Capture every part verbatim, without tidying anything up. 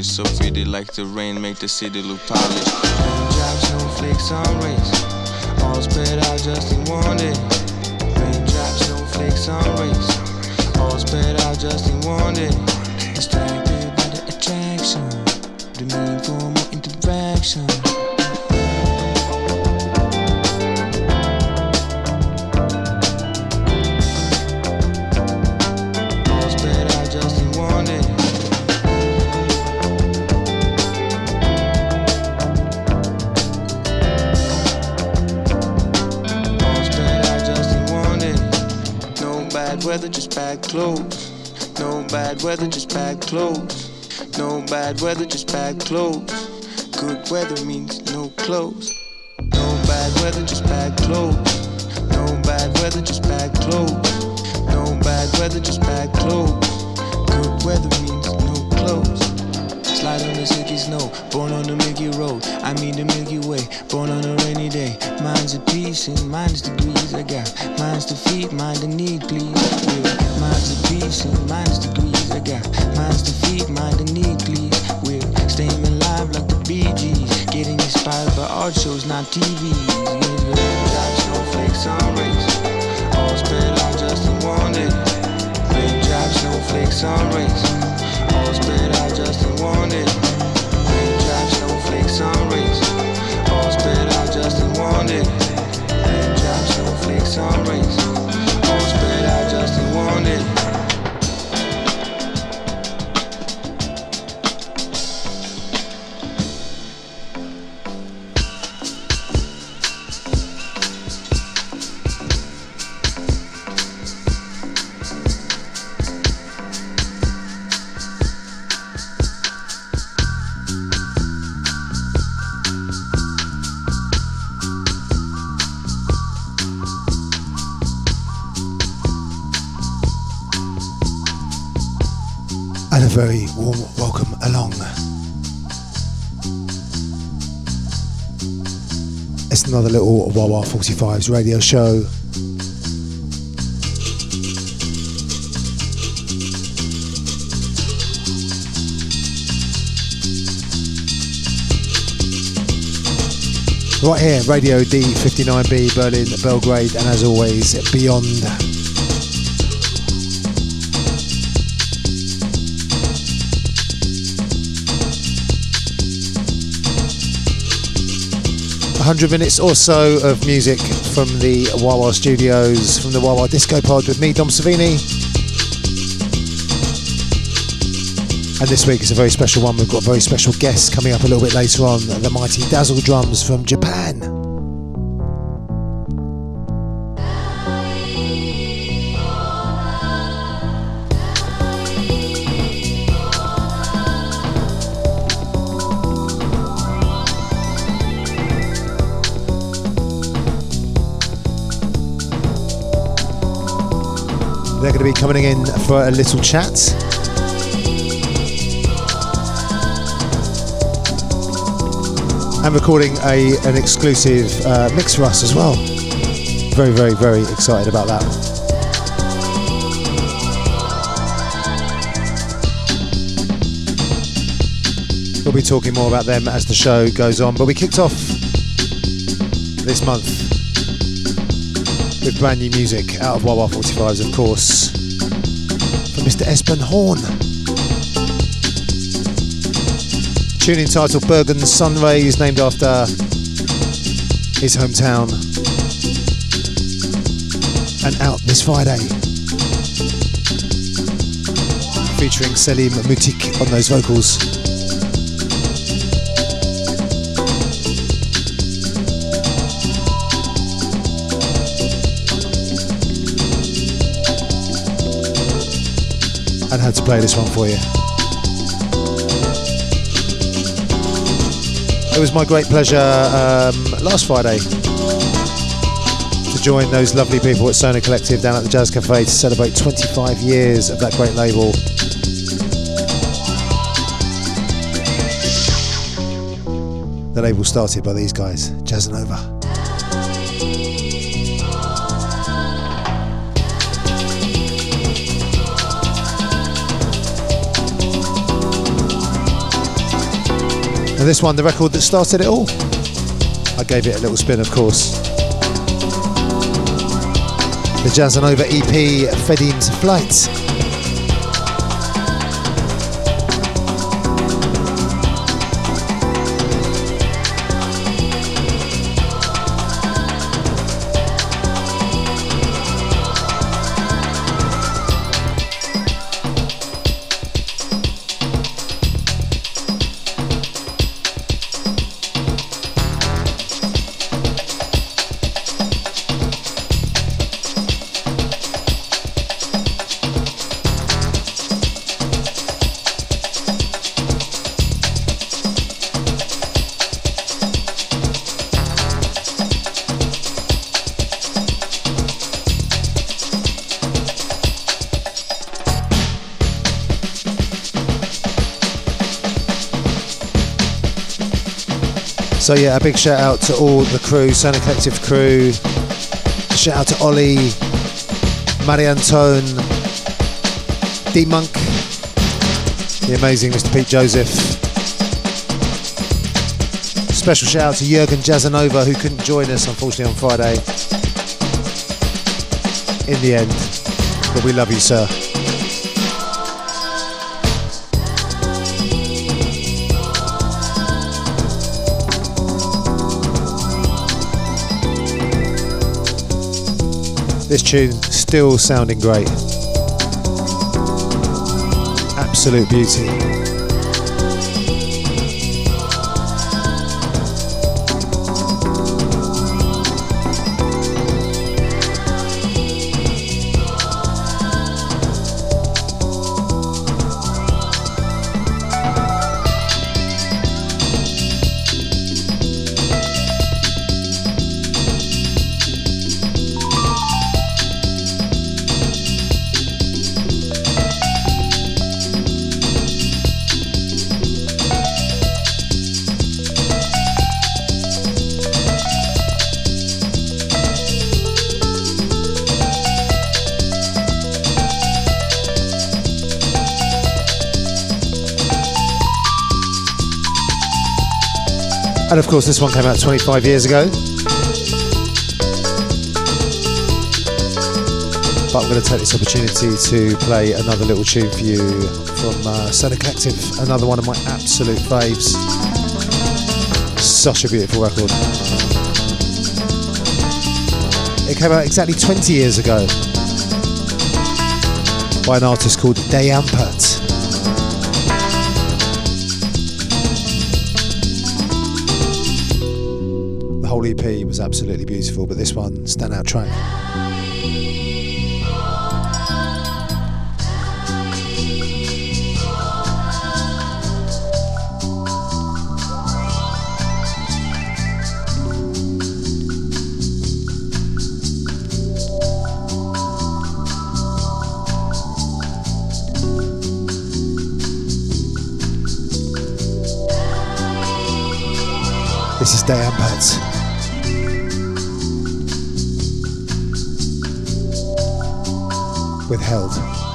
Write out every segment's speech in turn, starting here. So pretty like the rain, make the city look polished. Raindrops, snowflakes on race, all spread out just in one day. Raindrops, snowflakes on race, all spread out just in one day. Distracted by the attraction, the need for more interaction. Weather, just bad clothes. No bad weather, just bad clothes. No bad weather, just bad clothes. Good weather means no clothes. No bad weather, just bad clothes. No bad weather, just bad clothes. No bad weather, just bad clothes. Good weather means no clothes. Slide on the silky snow, born on the Milky Road. I mean the Milky Way, born on a rainy day. Mine's at peace and mine's degrees. I got mine's to feed, mine to need, please. Yeah. Mine's at peace and mine's degrees. I got mine's to feed, mine to need, please. We're yeah. Staying alive like the Bee Gees. Getting inspired by art shows, not T Vs. Raindrops, snowflakes, sun rays. All spread out just in one day. Raindrops, snowflakes, sun rays. All spread out just in one day. Raindrops, snowflakes, sun rays. All spread out just in one day. Raindrops, snowflakes, sun rays. All spread out just in one day. Very warm welcome along. It's another little Wah Wah forty-five's radio show. Right here, Radio D fifty-nine B, Berlin, Belgrade, and as always, beyond. one hundred minutes or so of music from the Wah Wah Studios, from the Wah Wah Disco Pod with me, Dom Servini. And this week is a very special one. We've got a very special guest coming up a little bit later on, the mighty Dazzle Drums from Japan. They're going to be coming in for a little chat. And recording a, an exclusive uh, mix for us as well. Very, very, very excited about that. We'll be talking more about them as the show goes on, but we kicked off this month with brand new music out of Wah Wah forty-fives, of course, from Mister Espen Horn. A tune entitled Bergen Sunrays, named after his hometown, and out this Friday, featuring Selim Mutik on those vocals. And had to play this one for you. It was my great pleasure um, last Friday to join those lovely people at Sona Collective down at the Jazz Cafe to celebrate twenty-five years of that great label. The label started by these guys, Jazzanova. And this one, the record that started it all. I gave it a little spin, of course. The Jazzanova E P, Fedime's Flight. So yeah, a big shout out to all the crew, Sona Collective crew. Shout out to Ollie, Mari Anton, D Monk, the amazing Mister Pete Joseph. Special shout out to Jürgen Jazzanova, who couldn't join us unfortunately on Friday in the end, but we love you, sir. This tune still sounding great. Absolute beauty. And of course, this one came out twenty-five years ago. But I'm going to take this opportunity to play another little tune for you from uh, Sona Collective, another one of my absolute faves. Such a beautiful record. It came out exactly twenty years ago by an artist called De Ampert. E P was absolutely beautiful, but this one, standout track. This is De Ampert. Withheld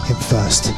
him first.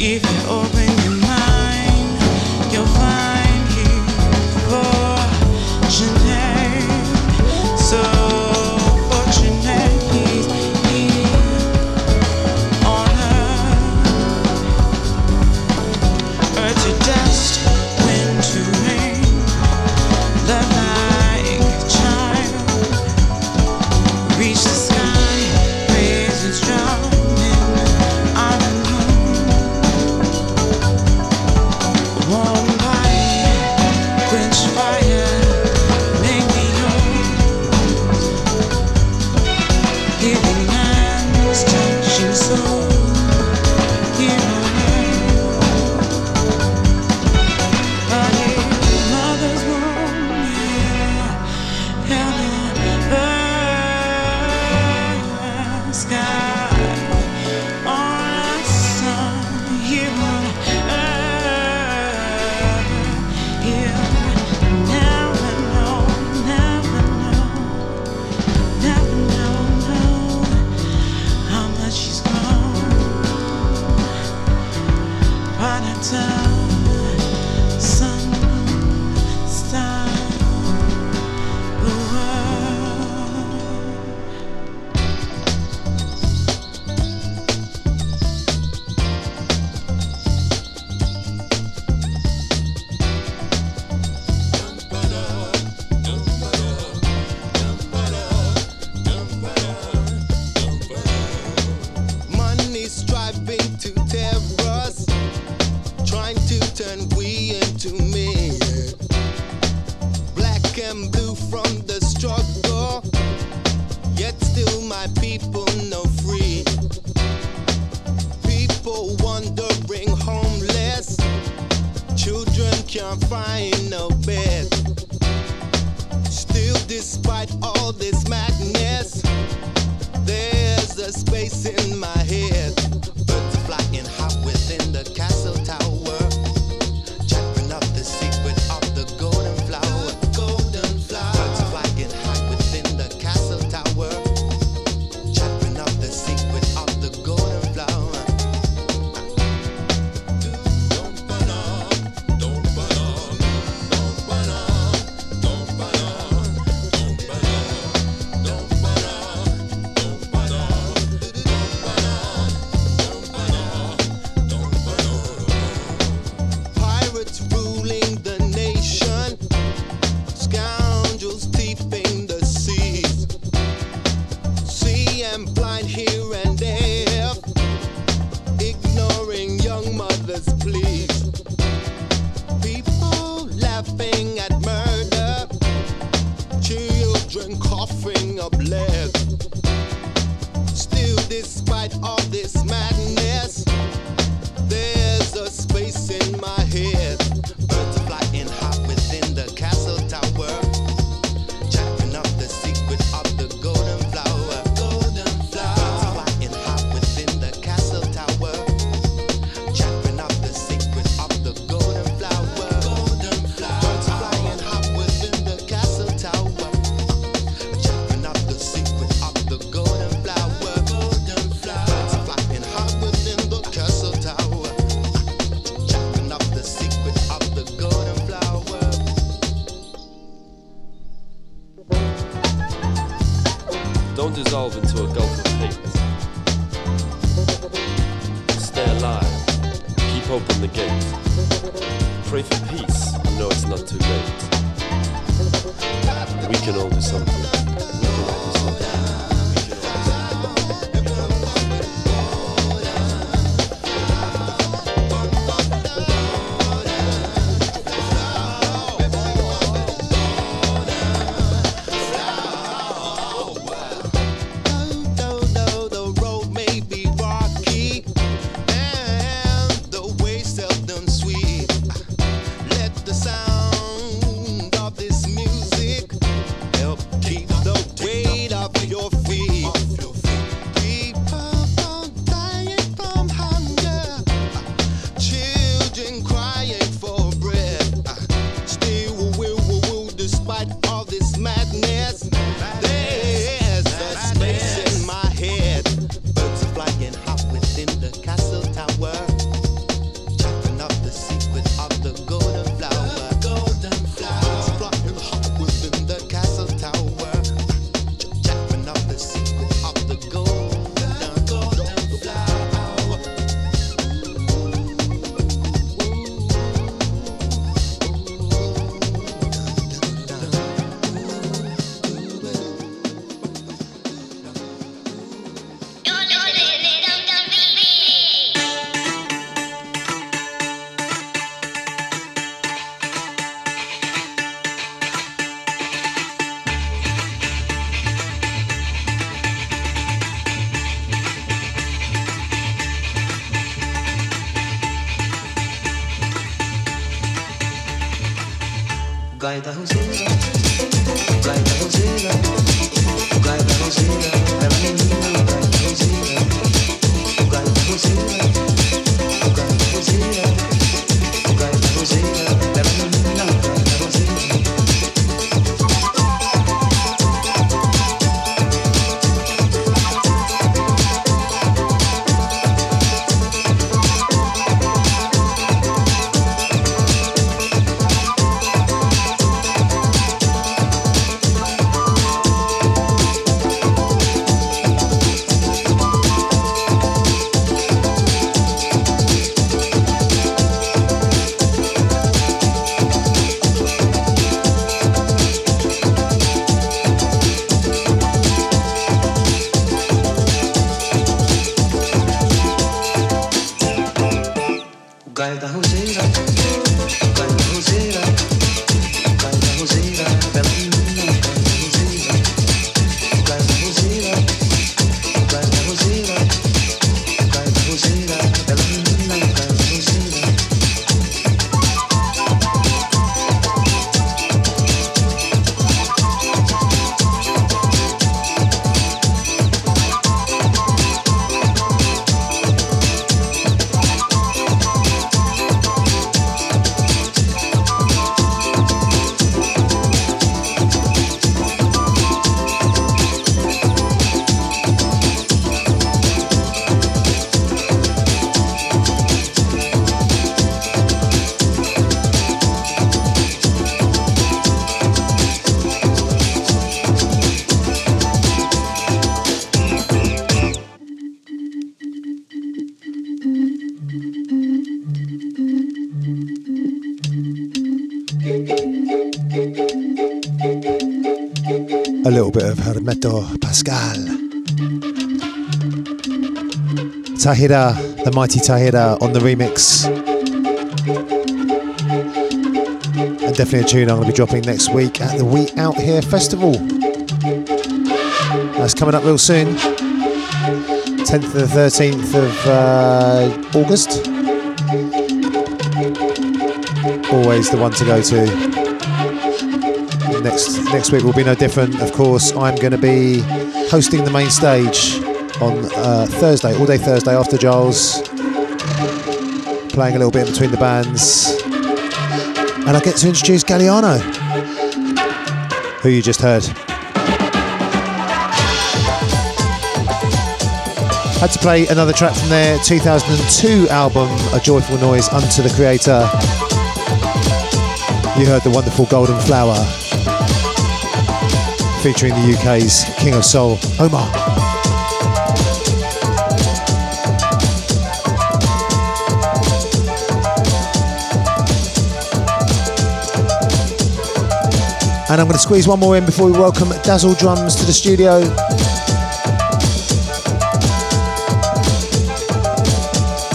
He people no free. People wandering homeless. Children can't find no bed. Still, despite all this madness, there's a space in my head. Birds flying high within the castle tower, chattering up the secret of the golden flower. Golden flower. Birds flying high within the castle tower, chattering up the secret of the golden flower. Don't burn up, don't burn up, don't burn up, don't burn up, don't burn up, don't burn up, don't burn up, don't burn up. Pirates ruling the nation, scoundrels thieving the seas. See and blind here and there, ignoring young mothers' pleas. People laughing at murder, children coughing up lead. Still, despite all this madness, there's a space in my head. Birds flying high within the castle tower, chattering up the secret of the golden flower. Golden flower. Birds flying high within the castle tower, chattering up the secret of the golden flower. Golden flower. Birds flying high within the castle tower, chattering up the secret of the golden flower. Golden flower. Birds flying high within the castle tower, chattering up the secret of the golden flower. Don't dissolve into a gulf of hate. Stay alive. Keep open the gate. Pray for peace and know it's not too late. We can all do something. We can all do something. We can all do something. Though, though the road may be rocky and the way seldom sweet, let the sound of this music help keep the weight of your a little bit of Hermeto Pascal. Tahira, the mighty Tahira on the remix. And definitely a tune I'm going to be dropping next week at the We Out Here Festival. That's coming up real soon. tenth to the thirteenth of uh, August. Always the one to go to. Next next week will be no different. Of course, I'm going to be hosting the main stage on uh, Thursday, all day Thursday after Giles. Playing a little bit in between the bands. And I get to introduce Galliano, who you just heard. Had to play another track from their two thousand two album, A Joyful Noise Unto the Creator. You heard the wonderful Golden Flower, featuring the U K's King of Soul, Omar. And I'm going to squeeze one more in before we welcome Dazzle Drums to the studio.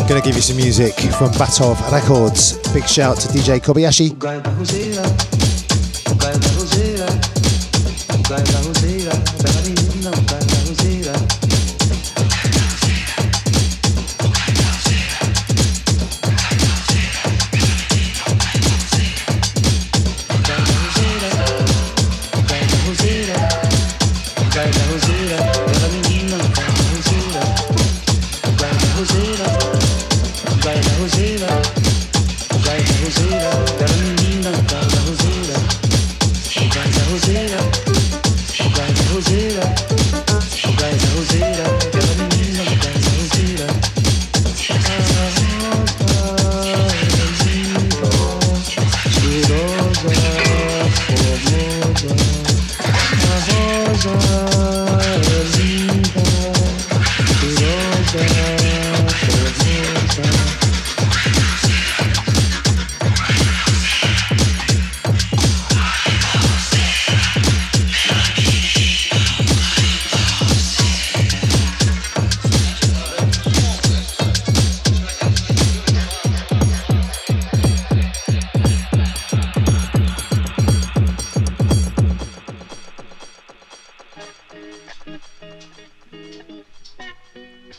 Gonna give you some music from Batov Records. Big shout to D J Kobayashi.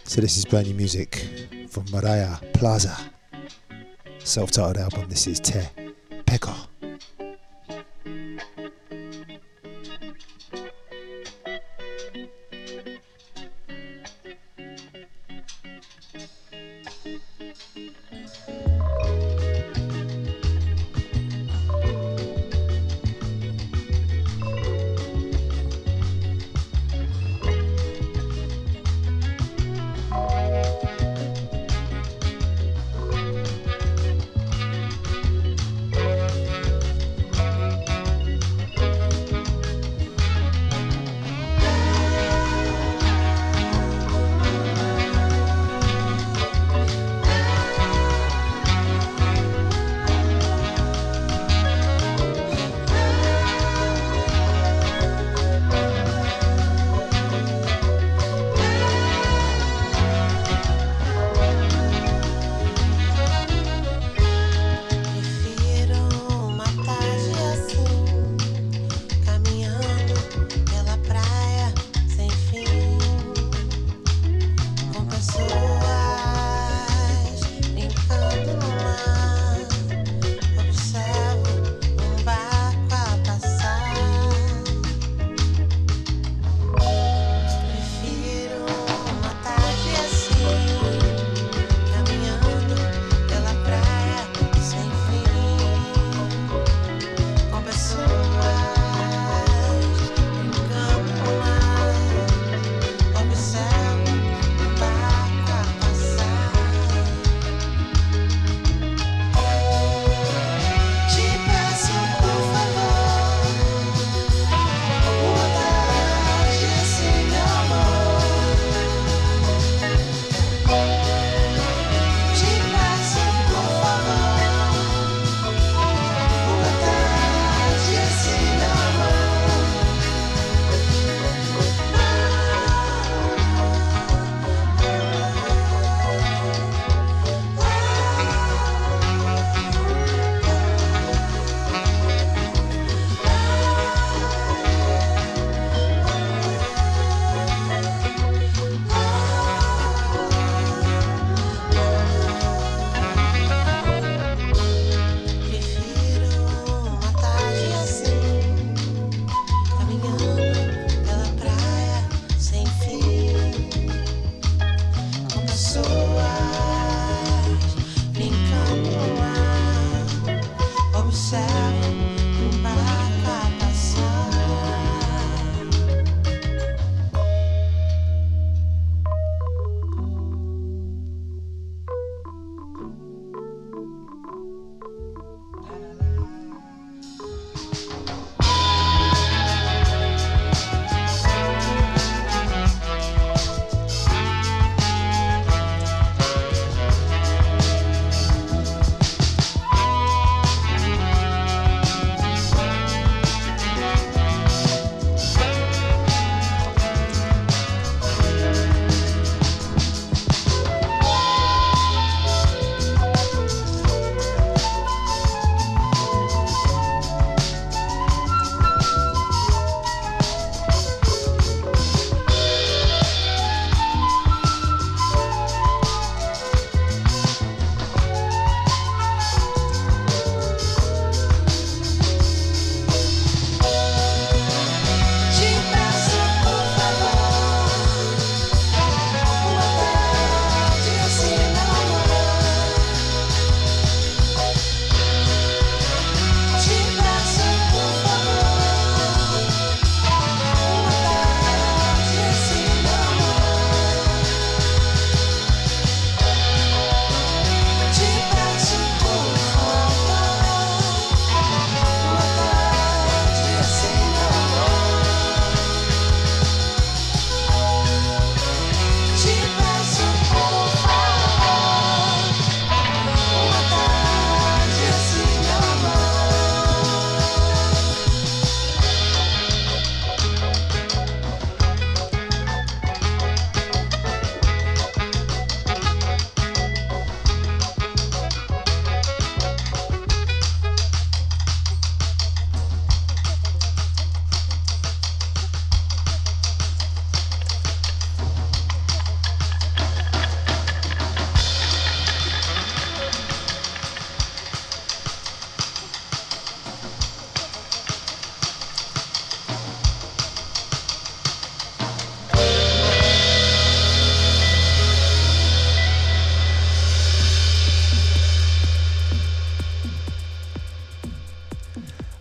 So this is brand new music from Mariah Plaza, self-titled album. This is Te Peco.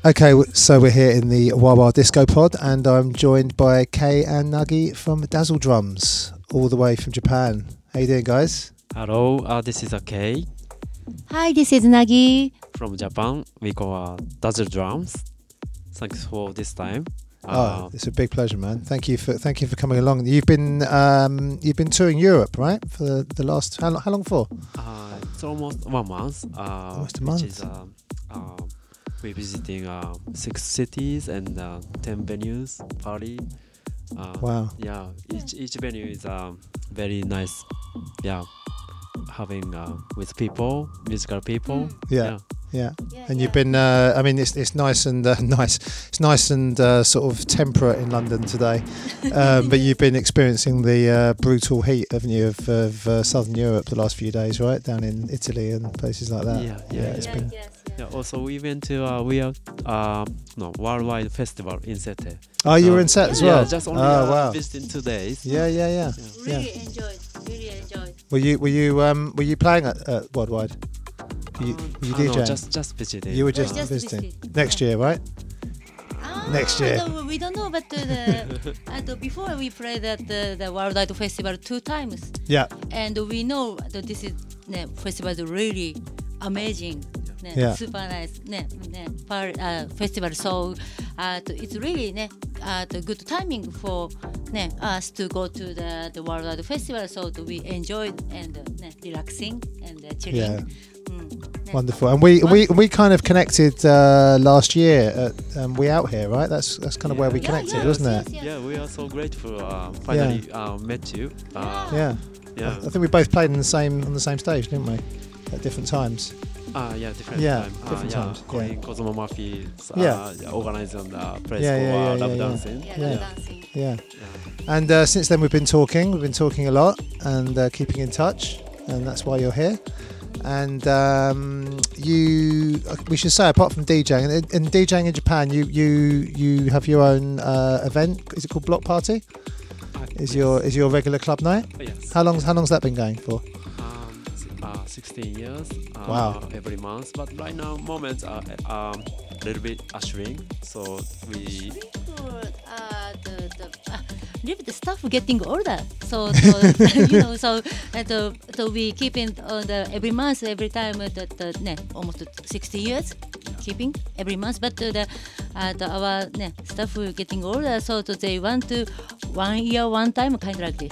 Okay, so we're here in the Wah Wah Disco Pod, and I'm joined by Kei and Nagi from Dazzle Drums, all the way from Japan. How you doing, guys? Hello, uh, this is Kei. Hi, this is Nagi. From Japan, we call uh, Dazzle Drums. Thanks for this time. Uh, oh, it's a big pleasure, man. Thank you for thank you for coming along. You've been um, you've been touring Europe, right? For the, the last how long, how long for? Uh, it's almost one month. Uh, almost a month. Which is, uh, uh, We're visiting uh, six cities and uh, ten venues, party. Uh, wow. Yeah, each each venue is um, very nice. Yeah, having uh, with people, musical people. Mm. Yeah. yeah. Yeah. yeah, and yeah. you've been. Uh, I mean, it's it's nice and uh, nice. It's nice and uh, sort of temperate in London today, um, but you've been experiencing the uh, brutal heat, haven't you, of, of uh, Southern Europe the last few days, right? Down in Italy and places like that. Yeah, yeah. yeah, it's yeah been yes, yes. Yeah. Also, we went to uh, we out uh, no Worldwide Festival in Sete. Oh, you um, were in Sete yeah. as well. Yeah, just only oh, wow. visiting two days. Yeah, yeah, yeah. yeah. Really yeah. enjoyed. Really enjoyed. Were you were you um, were you playing at uh, Worldwide? You, you uh, DJing? No, just, just visiting. You were just, oh. just visiting. visiting. Next year, right? Ah, Next year. No, we don't know, but uh, the, uh, before we played at the, the Worldwide Festival two times. Yeah. And we know that this is the festival is really amazing. Yeah. Yeah. Super nice. Yeah. Uh, festival. So uh, it's really uh, good timing for uh, us to go to the, the Worldwide Festival. So we enjoyed and uh, relaxing and uh, chilling. Yeah. Mm, yeah. Wonderful, and we, we we kind of connected uh, last year at um, We Out Here, right? That's that's kind of yeah. where we connected, yeah, yeah, wasn't yes, it? Yes, yes. Yeah, we are so grateful. Uh, finally, yeah. uh, met you. Uh, yeah, yeah. I, I think we both played in the same on the same stage, didn't we? At different times. Ah, uh, yeah, different. Yeah, time. different uh, times. Yeah, yeah. Cosmo Murphy uh, yeah. organized on the place yeah, yeah, for uh, yeah, love yeah, dancing. Yeah, yeah. Love dancing. Yeah. yeah. And uh, since then, we've been talking. We've been talking a lot and uh, keeping in touch, and that's why you're here. And um, you, we should say, apart from DJing, and, and DJing in Japan, you you you have your own uh, event. Is it called Block Party? Uh, Is yes. your is your regular club night? Yes. How long's how long's that been going for? Um, uh, sixteen years. Uh, wow. Every month, but right now moments are um a little bit ushering, so we. Or, uh, the the uh, little the staff getting older, so, so you know, so and uh, so we keeping on the every month, every time uh, that uh, ne, almost sixty years. Keeping every month, but uh, the, uh, the our uh, staff getting older, so they want to one year one time, kind of like this.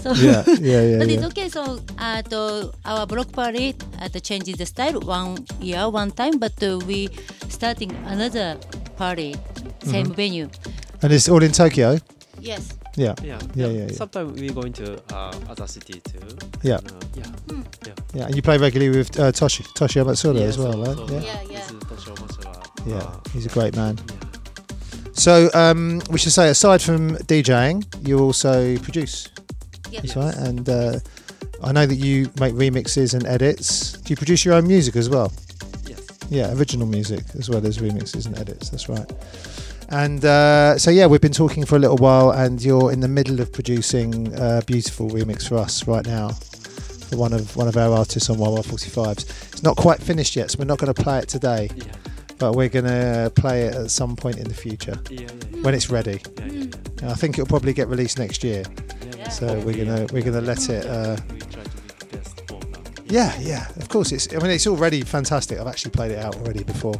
So yeah, yeah, yeah. But yeah. It's okay. So at uh, our block party, at uh, changes the style one year one time, but uh, we starting another party, same mm-hmm. venue. And it's all in Tokyo. Yes. Yeah. Yeah. Yeah. yeah, yeah, yeah. Sometimes we're going to uh, other city too. Yeah. And, uh, yeah. Mm. yeah. Yeah. And you play regularly with uh, Toshi Toshi Omosura yeah, as well, so, right? So, yeah. yeah. yeah. Yeah, he's a great man. Yeah. So um, we should say, aside from DJing, you also produce. Yes. That's right. And uh, I know that you make remixes and edits. Do you produce your own music as well? Yes. Yeah, original music as well as remixes and edits. That's right. And uh, so yeah, we've been talking for a little while, and you're in the middle of producing a beautiful remix for us right now. For one of one of our artists on Wah Wah forty-fives. It's not quite finished yet, so we're not going to play it today. Yeah. But we're going to play it at some point in the future, yeah, yeah, yeah. when it's ready. Yeah, yeah, yeah. And I think it'll probably get released next year. Yeah, yeah. So oh, we're gonna we're gonna let it. Uh, we try to be the best form now. Yeah, yeah. Of course, it's. I mean, it's already fantastic. I've actually played it out already before,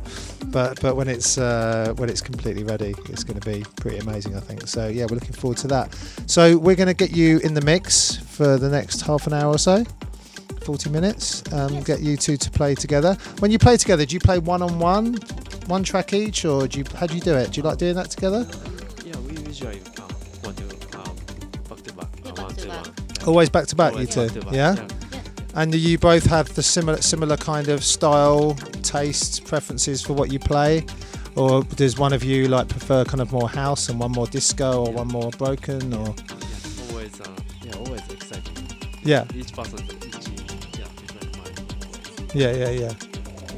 but but when it's uh, when it's completely ready, it's going to be pretty amazing, I think. So yeah, we're looking forward to that. So we're going to get you in the mix for the next half an hour or so. forty minutes, um, get you two to play together. When you play together, do you play one-on-one, one track each, or do you, how do you do it? Do you like doing that together? Yeah, we usually um, want to um, back-to-back. Yeah, back one to back. One. Always back-to-back, you two, yeah? Yeah? Yeah. And do you both have the similar similar kind of style, tastes, preferences for what you play? Or does one of you like prefer kind of more house and one more disco or yeah. one more broken? Or? Yeah, always, uh, yeah, always exciting. Yeah. Each person. Yeah, yeah, yeah.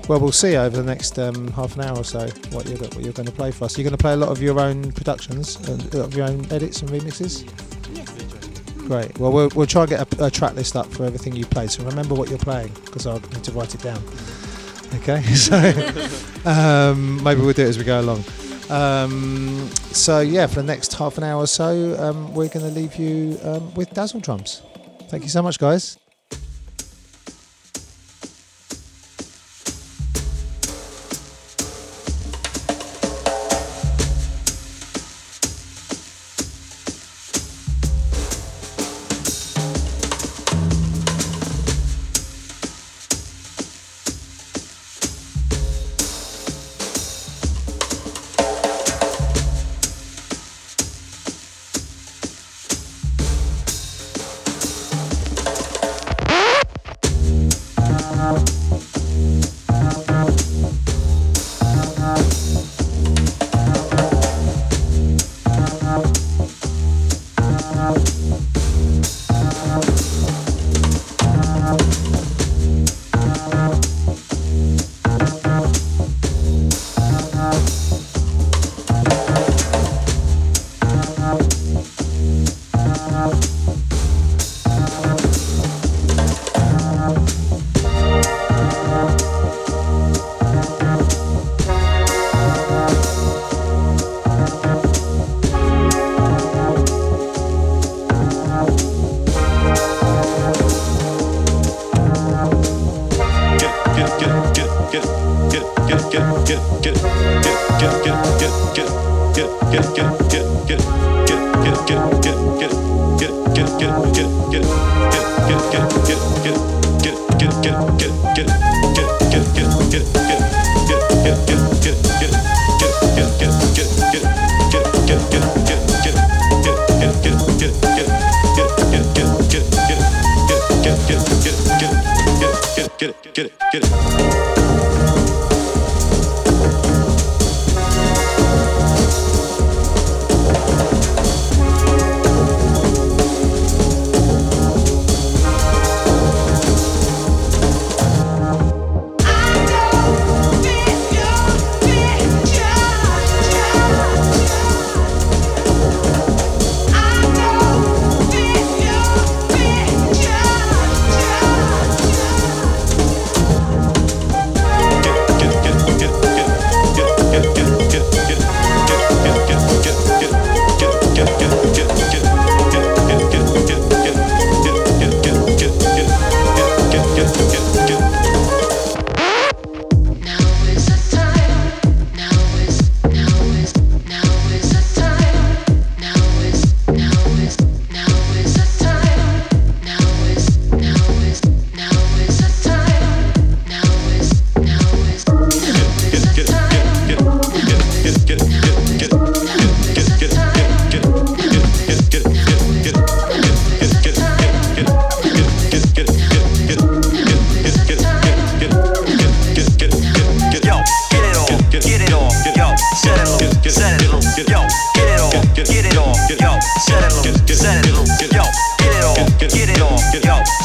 Well, we'll see over the next um, half an hour or so what you're, what you're going to play for us. You're going to play a lot of your own productions, and, uh, of your own edits and remixes? Yes. yes. Great. Well, well, we'll try and get a, a track list up for everything you play, so remember what you're playing, because I'll need to write it down. Okay? So um, maybe we'll do it as we go along. Um, so, yeah, for the next half an hour or so, um, we're going to leave you um, with Dazzle Drums. Thank you so much, guys.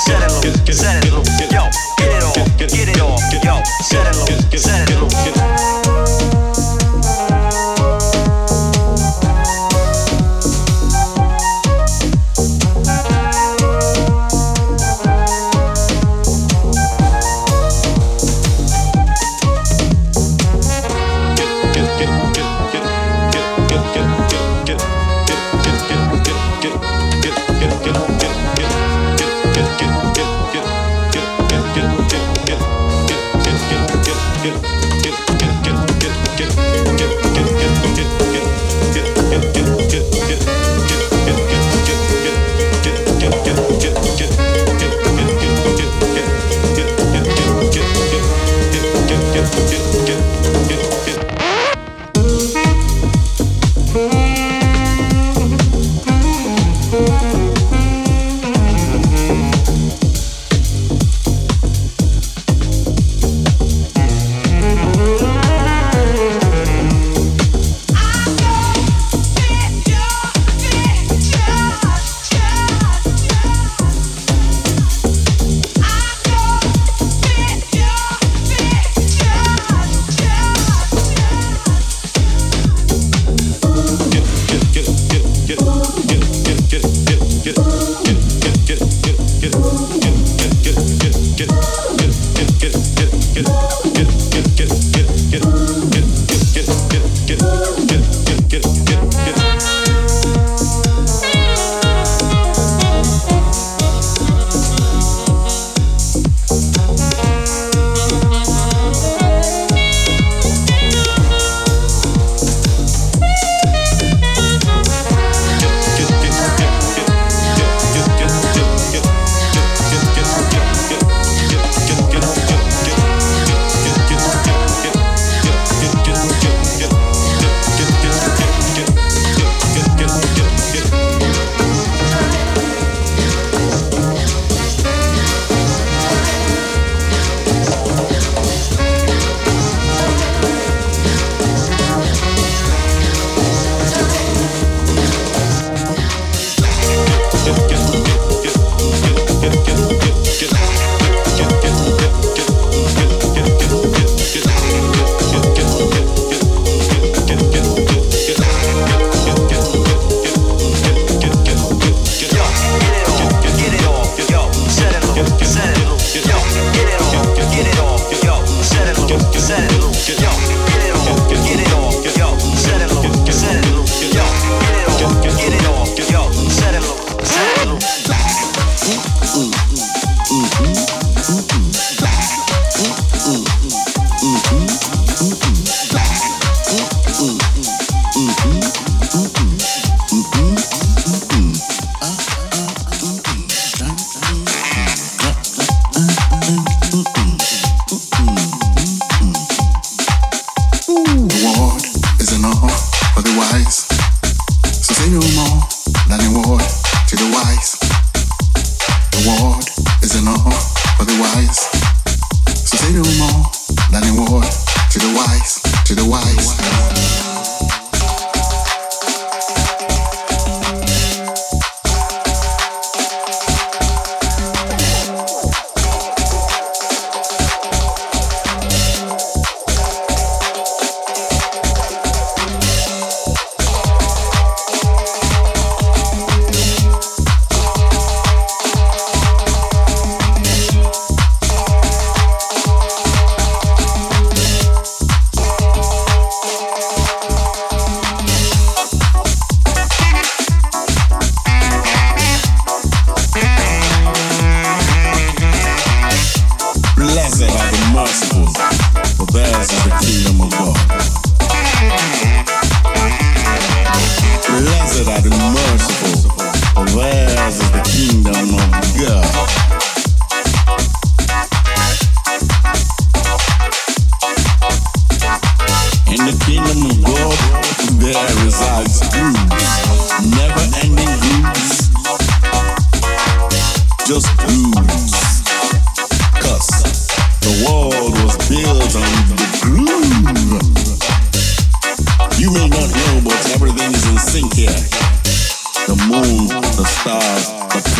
set it loose, set it loose, yo, get it on, get it on, yo, set it loose, set it loose.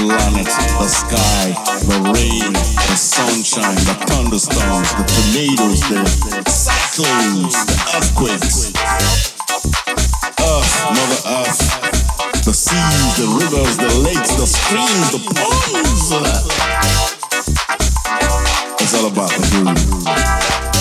planet, the sky, the rain, the sunshine, the thunderstorms, the tornadoes, the cyclones, the earthquakes. Earth, Mother Earth, the seas, the rivers, the lakes, the streams, the ponds. It's all about the groove.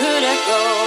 could I go?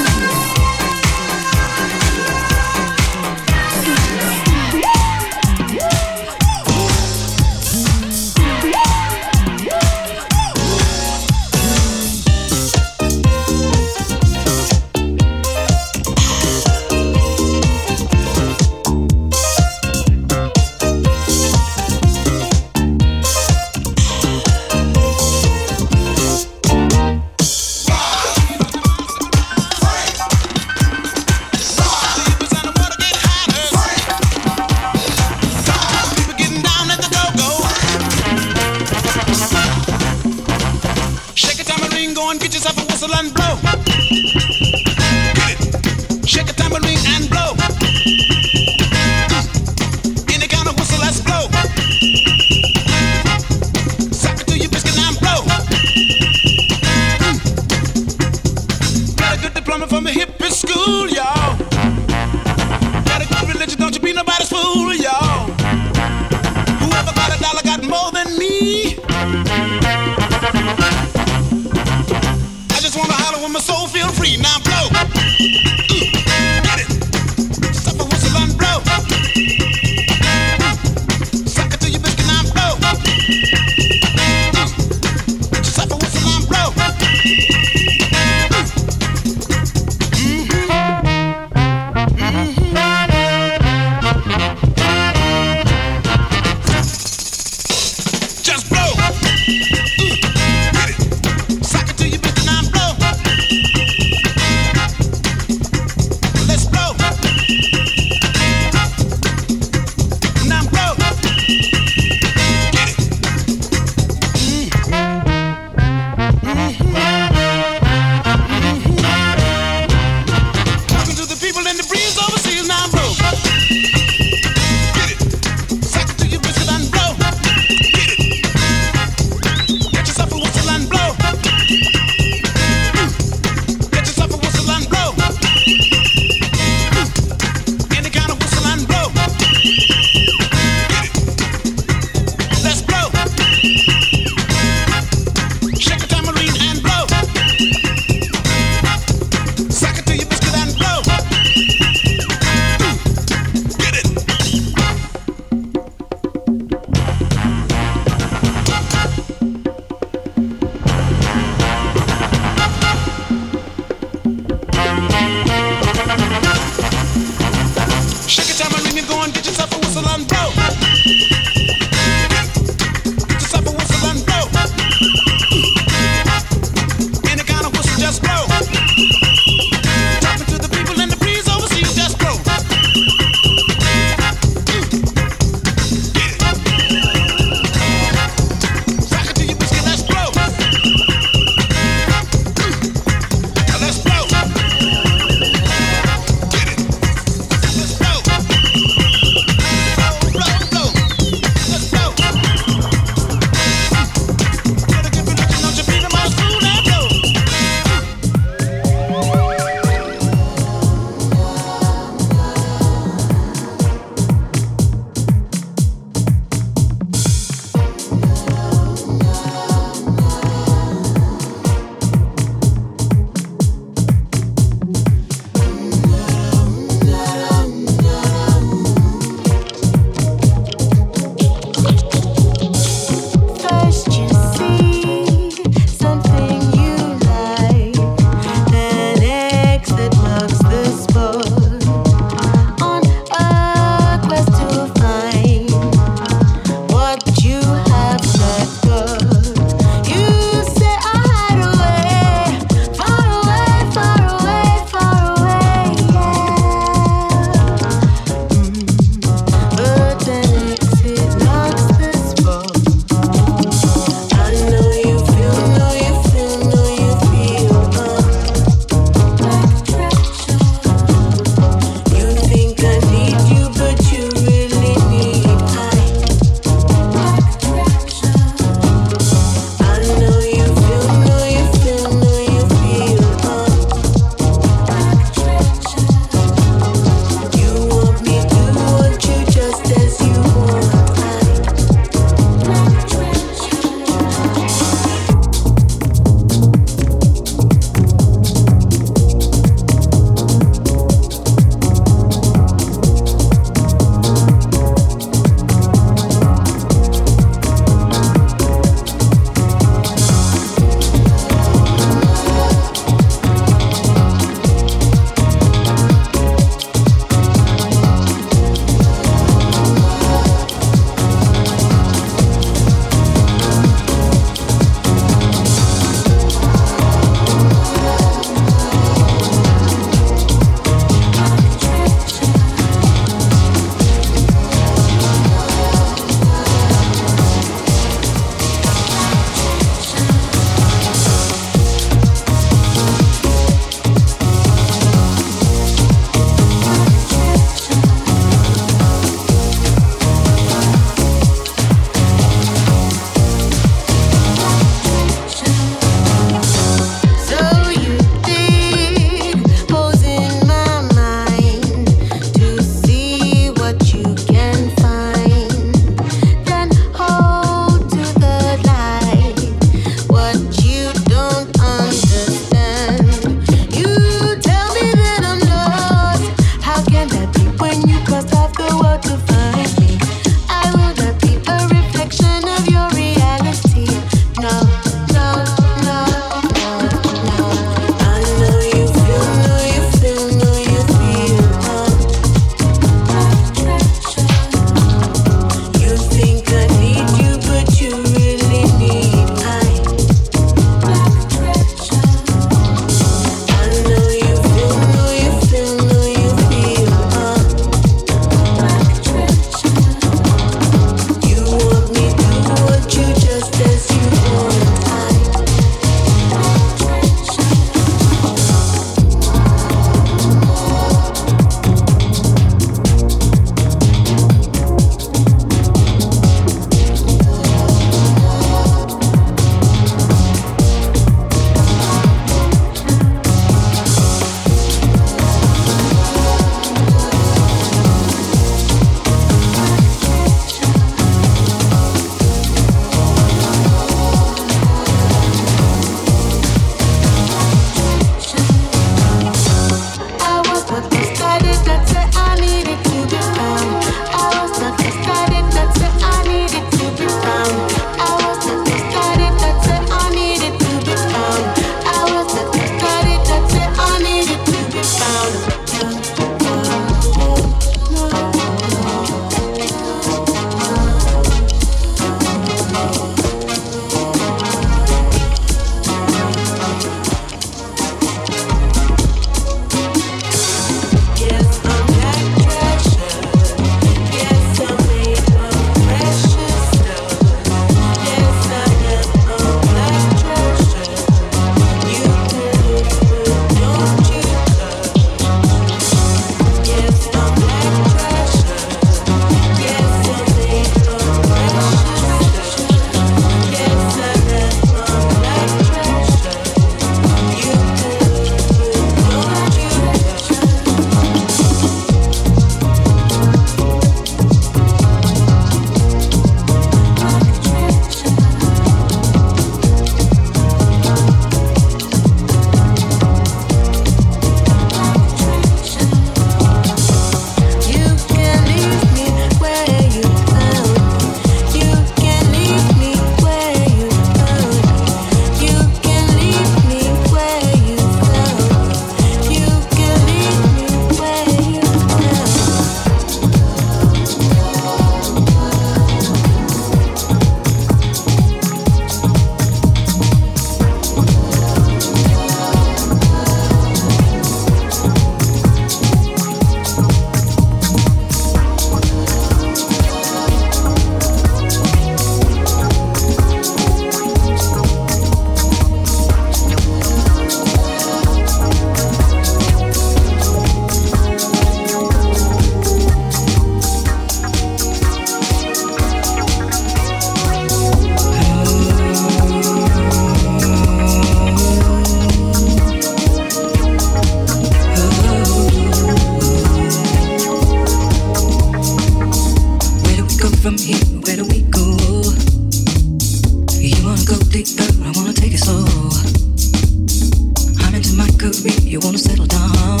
You wanna settle down?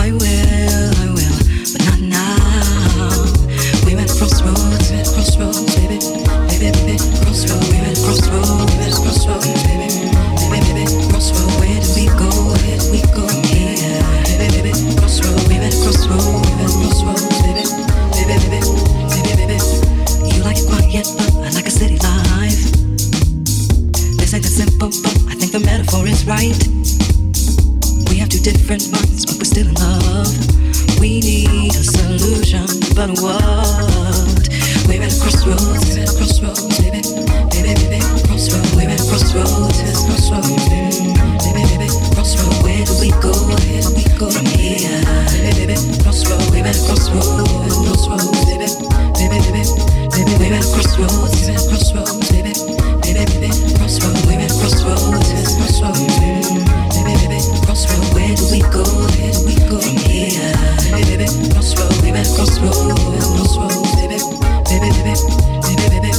I will, I will, but not now. We met crossroads, we met crossroads, baby, baby, baby, crossroads. We met crossroads, we met crossroads, baby, baby, baby, crossroads. Where did we go? Where did we go? Yeah, baby, baby, crossroads. We met crossroads, we met crossroads, baby, baby, baby, baby, baby. You like it quiet, but I like a city life. This ain't that simple, but I think the metaphor is right. Different minds, but we're still in love. We need a solution, but what? We're at a crossroads, we're at a crossroads, baby, baby, baby, crossroads. We're at a crossroads, we're at a crossroads, baby, baby, baby, crossroads. Where do we go? Where do we go from here? Baby, baby, crossroads. We're at a crossroads, we're at a crossroads, baby, baby, baby, baby. We're at a crossroads, we're at a crossroads, baby, baby, baby, crossroads. We're at a crossroads, we're at a crossroads, baby. Crossroad, where do we go? Where do we go from here? Baby, baby, crossroad, we met crossroad, crossroad, baby, baby, baby, baby, baby, baby.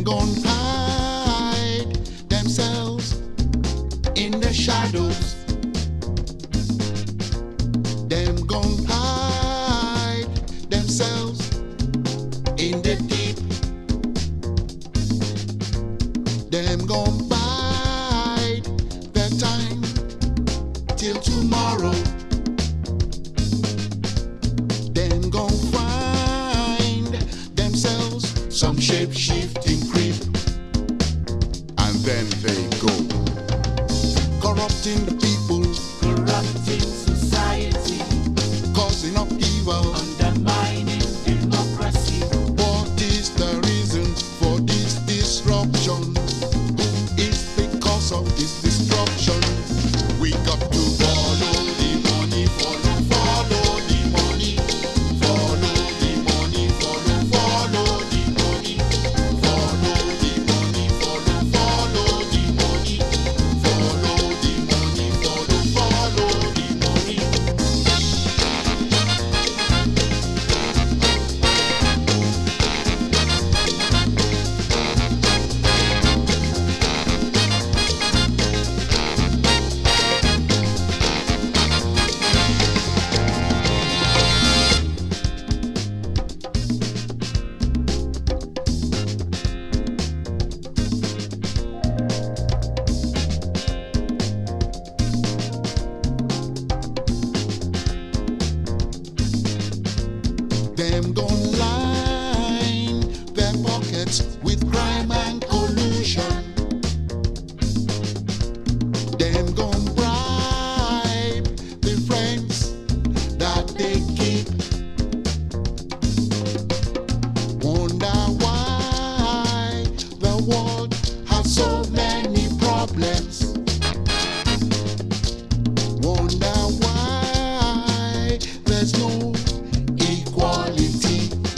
and gone hide themselves in the shadows. Them gone hide themselves in the deep. Them gone bide their time till tomorrow. Them gone find themselves some shape-shifting creep, and then they go corrupting the people, corrupting society, causing upheaval, undermining democracy. What is the reason for this disruption? Who is the cause of this destruction? We got to follow the money, follow, follow the money, follow the money, follow, follow the money, follow the money, follow, follow the money, follow the money, follow, follow the money. Them gon' line their pockets with crime and collusion. Them gon' bribe the friends that they keep. Wonder why the world has so many problems. Wonder why there's no equality.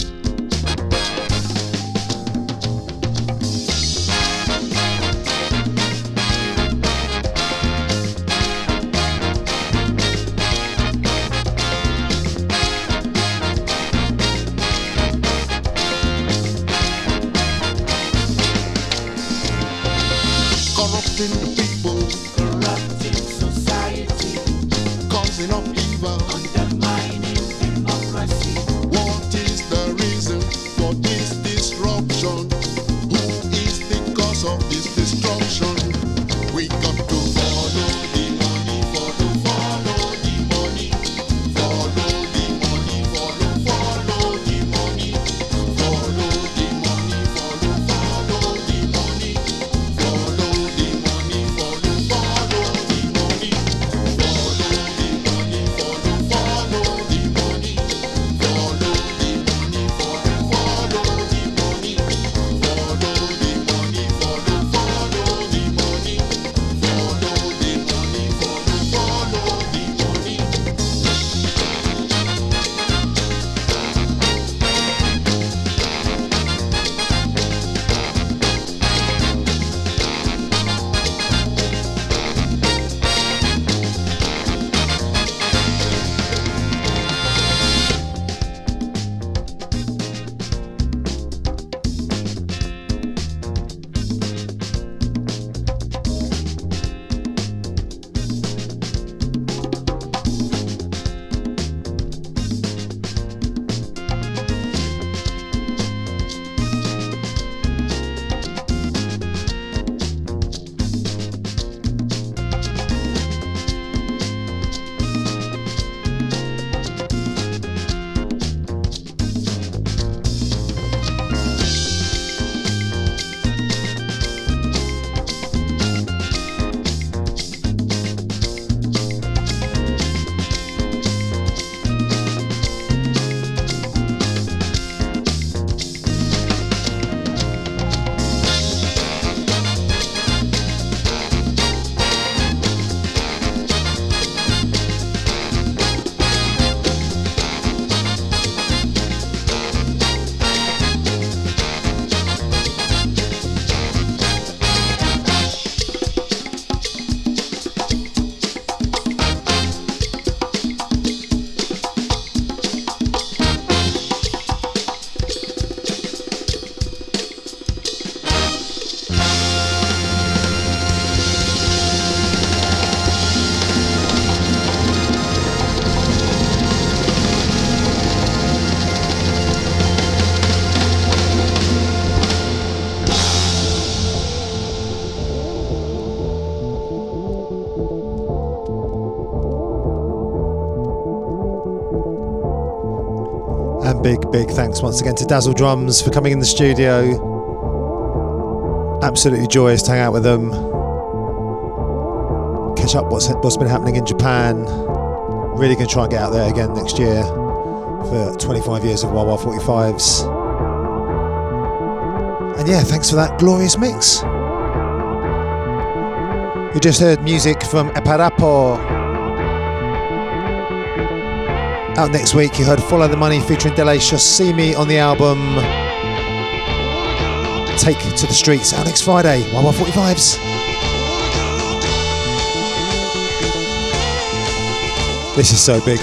And big, big thanks once again to Dazzle Drums for coming in the studio. Absolutely joyous to hang out with them. Catch up what's what's been happening in Japan. Really going to try and get out there again next year for twenty-five years of Wah Wah forty-fives. And yeah, thanks for that glorious mix. You just heard music from Eparapo. Out next week, you heard Follow the Money featuring Deliciosimi on the album Take to the Streets. Out next Friday, Wah Wah forty-fives. This is so big.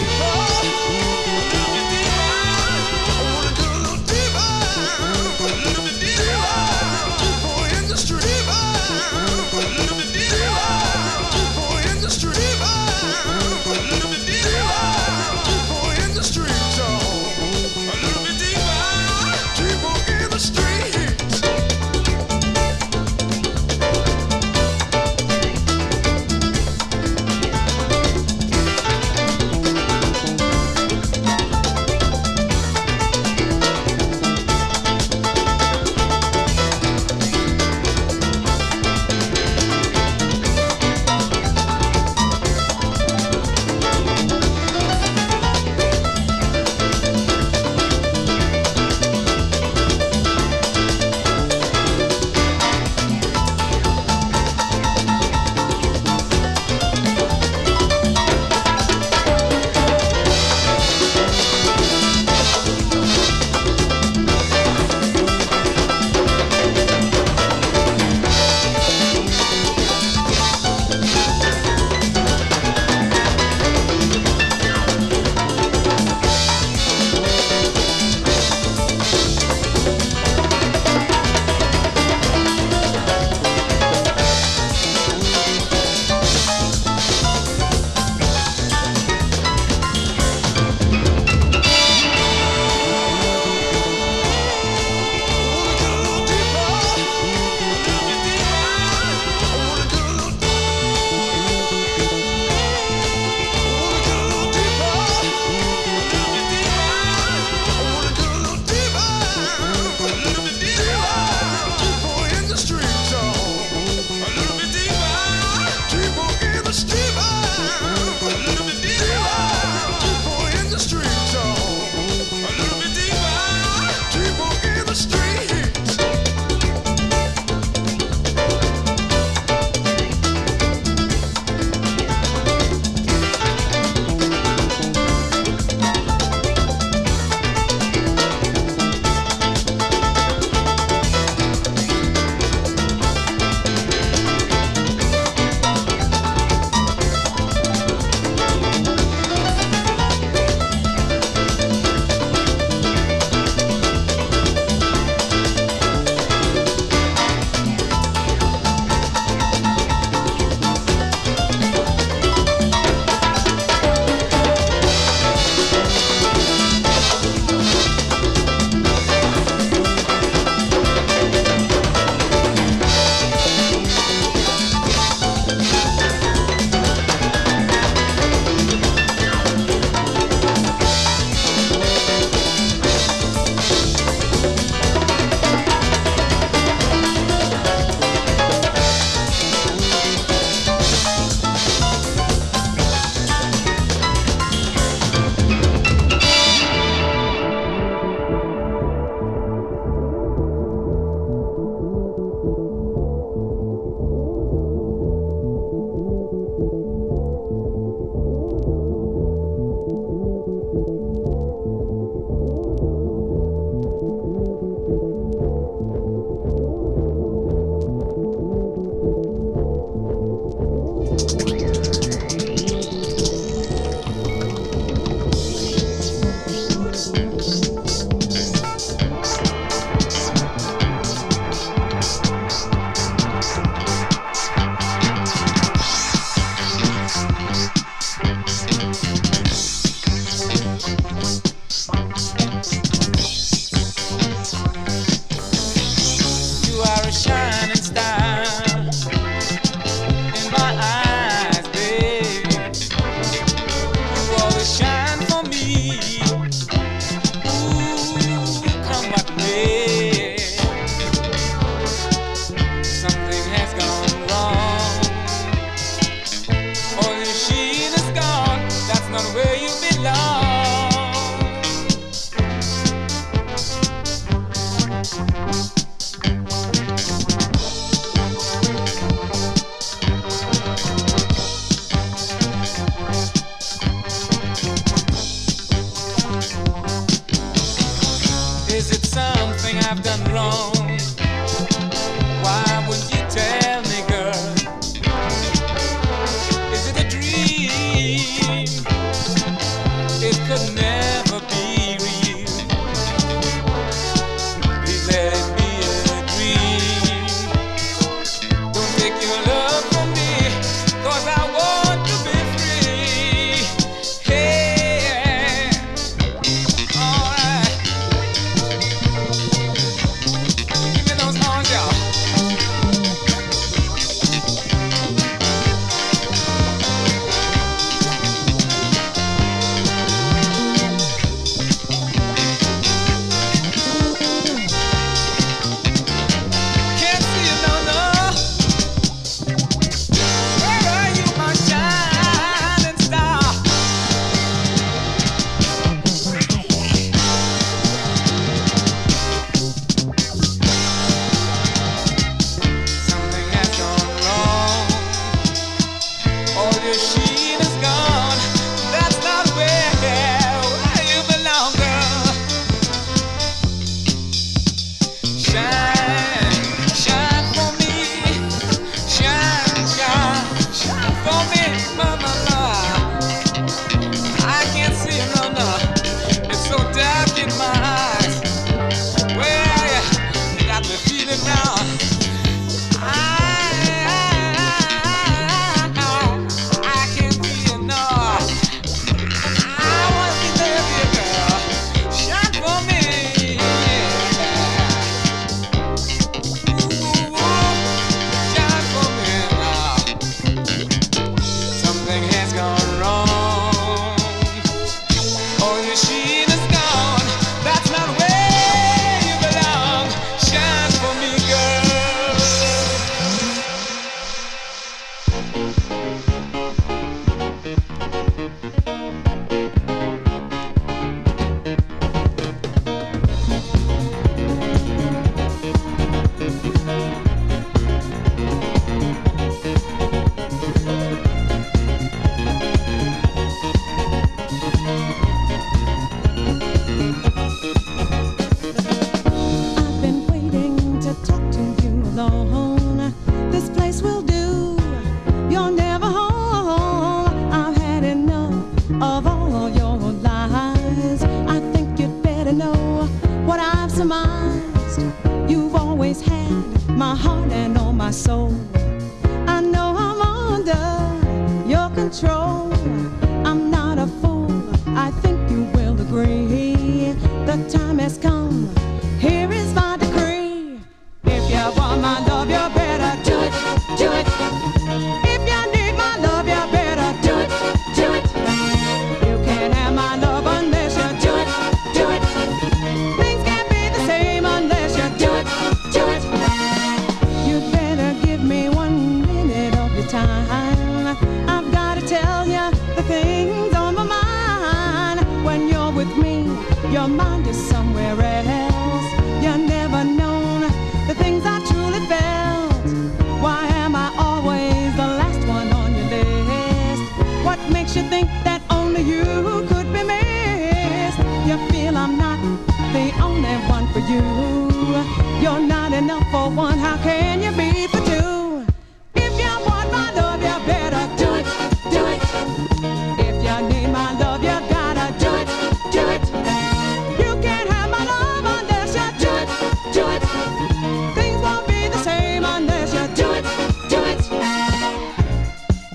could never be real. Please let it be a dream. Don't take your love from me, cause I want to be free. Hey, alright. Give me those arms,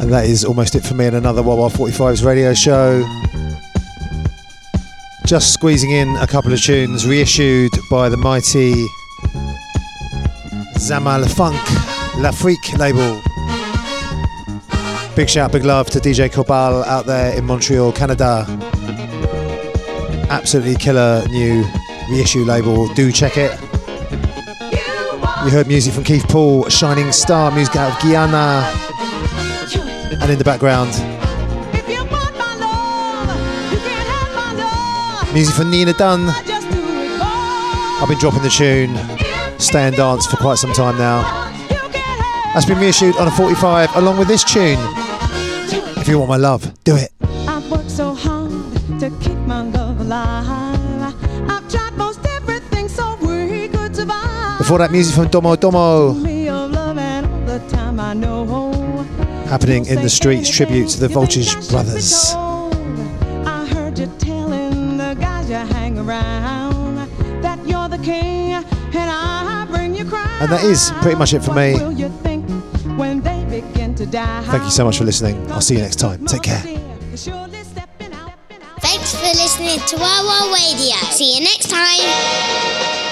That is almost it for me in another Wah Wah forty-five's radio show. Just squeezing in a couple of tunes reissued by the mighty Zamal Funk L'Afrique label. Big shout, big love to D J Kobal out there in Montreal, Canada. Absolutely killer new reissue label. Do check it. You heard music from Keith Paul, Shining Star, music out of Guyana. And in the background, love, music from Nina Dunn. I've been dropping the tune Stay and Dance for quite some time now. That's been reissued on a forty-five along with this tune. If you want my love, do it. I've worked so hard to keep my love alive. I've tried most everything so we could survive. Before that, music from Domo Domo. Happening in the streets, tribute to the Voltage Brothers. I heard you tell around, that you're the king, and I bring you crown. And that is pretty much it for me. Thank you so much for listening. I'll see you next time. Take care. Thanks for listening to Wah Wah Radio. See you next time.